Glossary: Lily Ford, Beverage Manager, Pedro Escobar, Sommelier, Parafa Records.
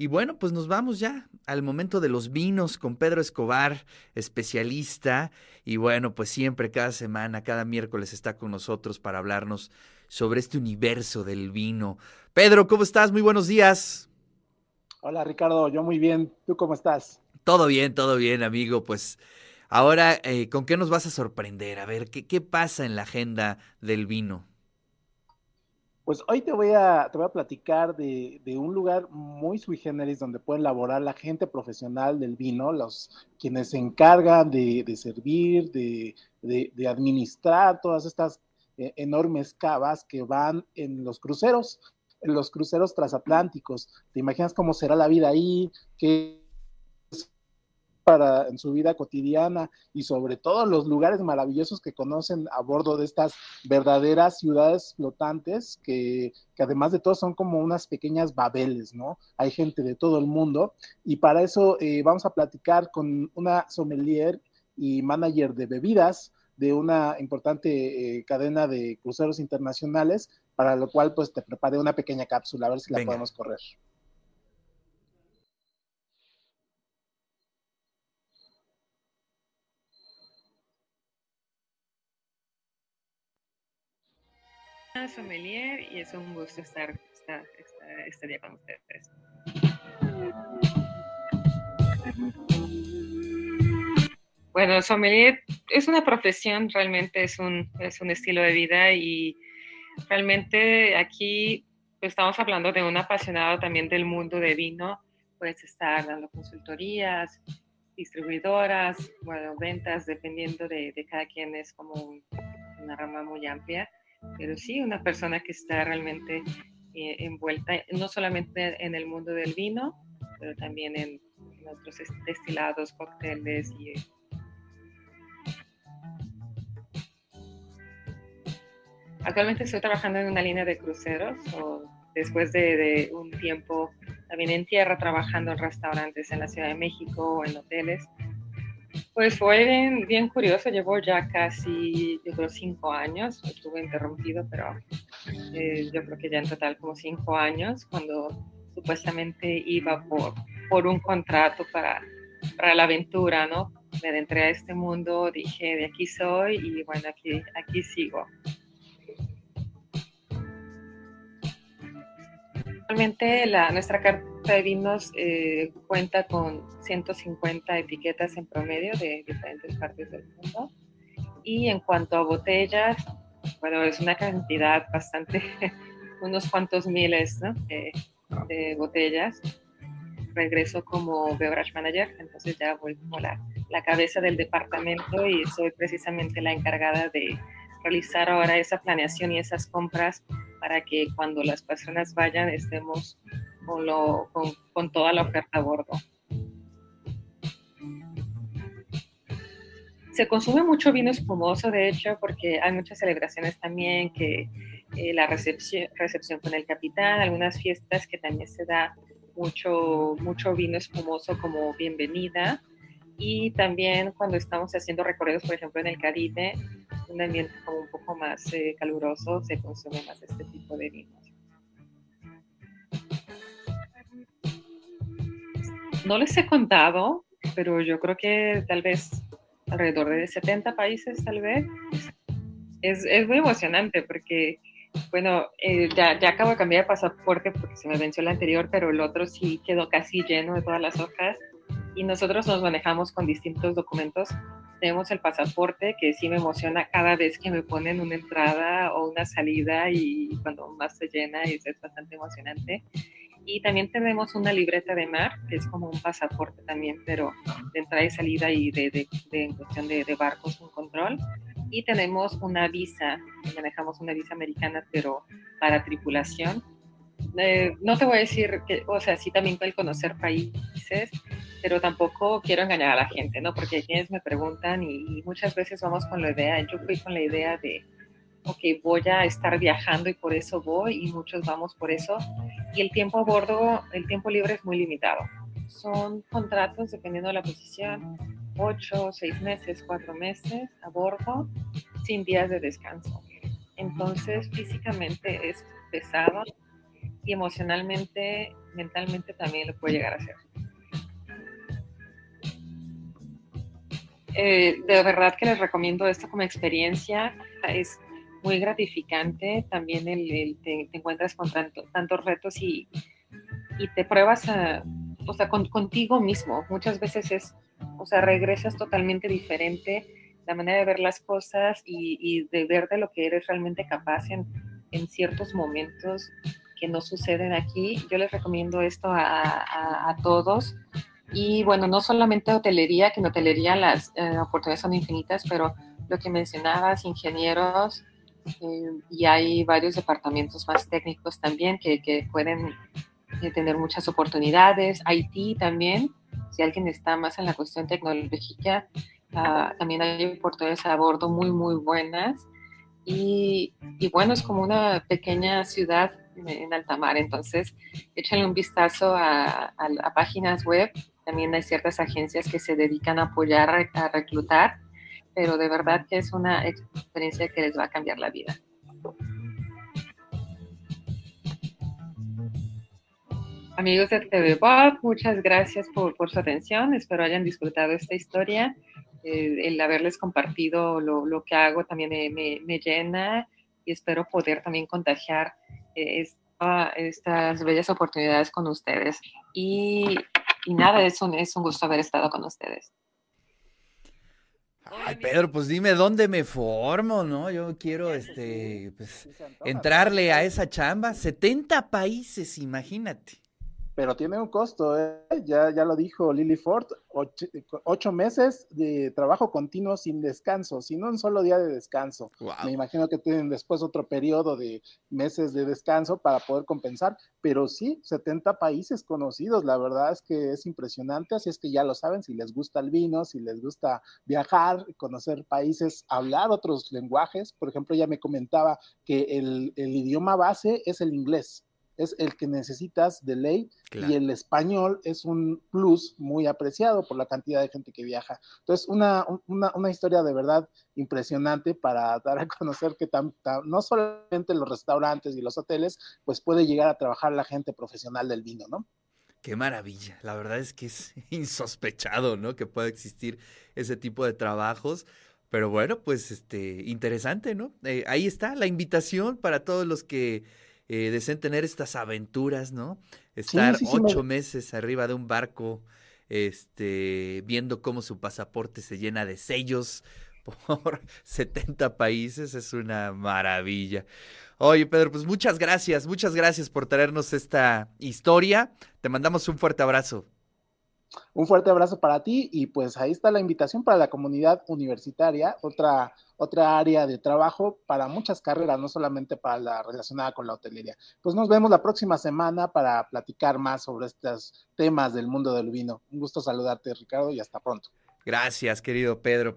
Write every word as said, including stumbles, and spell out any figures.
Y bueno, pues nos vamos ya al momento de los vinos con Pedro Escobar, especialista. Y bueno, pues siempre, cada semana, cada miércoles está con nosotros para hablarnos sobre este universo del vino. Pedro, ¿cómo estás? Muy buenos días. Hola, Ricardo. Yo muy bien. ¿Tú cómo estás? Todo bien, todo bien, amigo. Pues ahora, eh, ¿con qué nos vas a sorprender? A ver, ¿qué, qué pasa en la agenda del vino? Pues hoy te voy a, te voy a platicar de, de un lugar muy sui generis donde pueden laborar la gente profesional del vino, los quienes se encargan de, de servir, de, de, de administrar todas estas eh, enormes cavas que van en los cruceros, en los cruceros transatlánticos. ¿Te imaginas cómo será la vida ahí? ¿Qué es para en su vida cotidiana? Y sobre todo los lugares maravillosos que conocen a bordo de estas verdaderas ciudades flotantes que, que además de todo son como unas pequeñas babeles, ¿no? Hay gente de todo el mundo y para eso eh, vamos a platicar con una sommelier y manager de bebidas de una importante eh, cadena de cruceros internacionales, para lo cual pues te preparé una pequeña cápsula, a ver si la Venga. podemos correr. Sommelier, y es un gusto estar esta, esta, este día con ustedes. Bueno, sommelier es una profesión, realmente es un, es un estilo de vida y realmente aquí pues, estamos hablando de un apasionado también del mundo de vino. Puedes estar dando consultorías, distribuidoras, bueno, ventas, dependiendo de, de cada quien, es como un, una rama muy amplia. Pero sí, una persona que está realmente eh, envuelta, no solamente en el mundo del vino, pero también en, en otros destilados, cócteles y... Eh. Actualmente estoy trabajando en una línea de cruceros, o después de, de un tiempo también en tierra, trabajando en restaurantes en la Ciudad de México o en hoteles. Pues fue bien, bien curioso, llevo ya casi, yo creo, cinco años, estuve interrumpido, pero eh, yo creo que ya en total como cinco años, cuando supuestamente iba por, por un contrato para, para la aventura, ¿no? Me adentré a este mundo, dije, de aquí soy, y bueno, aquí, aquí sigo. Realmente la, nuestra carta de vinos eh, cuenta con ciento cincuenta etiquetas en promedio de diferentes partes del mundo. Y en cuanto a botellas, bueno, es una cantidad bastante, unos cuantos miles, ¿no? de, de botellas. Regreso como Beverage Manager, entonces ya voy como la, la cabeza del departamento y soy precisamente la encargada de realizar ahora esa planeación y esas compras para que cuando las personas vayan estemos con, lo, con, con toda la oferta a bordo. Se consume mucho vino espumoso, de hecho, porque hay muchas celebraciones también, que eh, la recepción, recepción con el capitán, algunas fiestas que también se da mucho, mucho vino espumoso como bienvenida. Y también cuando estamos haciendo recorridos, por ejemplo, en el Caribe, un ambiente como un poco más eh, caluroso, se consume más este tipo de vinos. No les he contado, pero yo creo que tal vez alrededor de setenta países, tal vez. Es, es muy emocionante porque, bueno, eh, ya, ya acabo de cambiar de pasaporte porque se me venció el anterior, pero el otro sí quedó casi lleno de todas las hojas. Y nosotros nos manejamos con distintos documentos. Tenemos el pasaporte, que sí me emociona cada vez que me ponen una entrada o una salida y cuando más se llena, y es bastante emocionante. Y también tenemos una libreta de mar, que es como un pasaporte también, pero de entrada y salida y de, de, de, en cuestión de, de barcos, un control. Y tenemos una visa, manejamos una visa americana, pero para tripulación. Eh, no te voy a decir, que, o sea, sí también el conocer países, pero tampoco quiero engañar a la gente, ¿no? Porque quienes me preguntan y, y muchas veces vamos con la idea, yo fui con la idea de, ok, voy a estar viajando y por eso voy, y muchos vamos por eso, y el tiempo a bordo, el tiempo libre es muy limitado. Son contratos, dependiendo de la posición, ocho, seis meses, cuatro meses a bordo, sin días de descanso. Entonces, físicamente es pesado. y emocionalmente, mentalmente también lo puede llegar a hacer. Eh, de verdad que les recomiendo esto como experiencia. Es muy gratificante también el, el te, te encuentras con tanto, tantos retos y, y te pruebas a, o sea, con, contigo mismo. Muchas veces es, o sea, regresas totalmente diferente la manera de ver las cosas y, y de ver de lo que eres realmente capaz en, en ciertos momentos que no suceden aquí. Yo les recomiendo esto a, a, a todos. Y bueno, no solamente hotelería, que en hotelería las eh, oportunidades son infinitas, pero lo que mencionabas, ingenieros, eh, y hay varios departamentos más técnicos también que, que pueden eh, tener muchas oportunidades. I T también, si alguien está más en la cuestión tecnológica, uh, también hay oportunidades a bordo muy, muy buenas. Y, y bueno, es como una pequeña ciudad en alta mar, entonces échale un vistazo a, a, a páginas web. También hay ciertas agencias que se dedican a apoyar, a reclutar, pero de verdad que es una experiencia que les va a cambiar la vida. Amigos de T V Bot, muchas gracias por, por su atención. Espero hayan disfrutado esta historia. Eh, el haberles compartido lo, lo que hago también me, me, me llena y espero poder también contagiar Esta, estas bellas oportunidades con ustedes y, y nada, es un, es un gusto haber estado con ustedes. Ay, Pedro, pues dime dónde me formo, ¿no? Yo quiero este pues, entrarle a esa chamba. setenta países, imagínate. Pero tiene un costo, ¿eh? ya, ya lo dijo Lily Ford, ocho, ocho meses de trabajo continuo sin descanso, sin un solo día de descanso. Wow. Me imagino que tienen después otro periodo de meses de descanso para poder compensar, pero sí, setenta países conocidos, la verdad es que es impresionante, así es que ya lo saben, si les gusta el vino, si les gusta viajar, conocer países, hablar otros lenguajes. Por ejemplo, ella me comentaba que el, el idioma base es el inglés, es el que necesitas de ley, claro. Y el español es un plus muy apreciado por la cantidad de gente que viaja. Entonces, una, una, una historia de verdad impresionante para dar a conocer que tam, tam, no solamente los restaurantes y los hoteles, pues puede llegar a trabajar la gente profesional del vino, ¿no? Qué maravilla, la verdad es que es insospechado, ¿no? Que pueda existir ese tipo de trabajos. Pero bueno, pues este, interesante, ¿no? Eh, ahí está la invitación para todos los que Eh, deseen tener estas aventuras, ¿no? Estar sí, sí, sí, ocho me... meses arriba de un barco, este, viendo cómo su pasaporte se llena de sellos por setenta países, es una maravilla. Oye, Pedro, pues muchas gracias, muchas gracias por traernos esta historia. Te mandamos un fuerte abrazo. Un fuerte abrazo para ti y pues ahí está la invitación para la comunidad universitaria, otra... otra área de trabajo para muchas carreras, no solamente para la relacionada con la hotelería. Pues nos vemos la próxima semana para platicar más sobre estos temas del mundo del vino. Un gusto saludarte, Ricardo, y hasta pronto. Gracias, querido Pedro.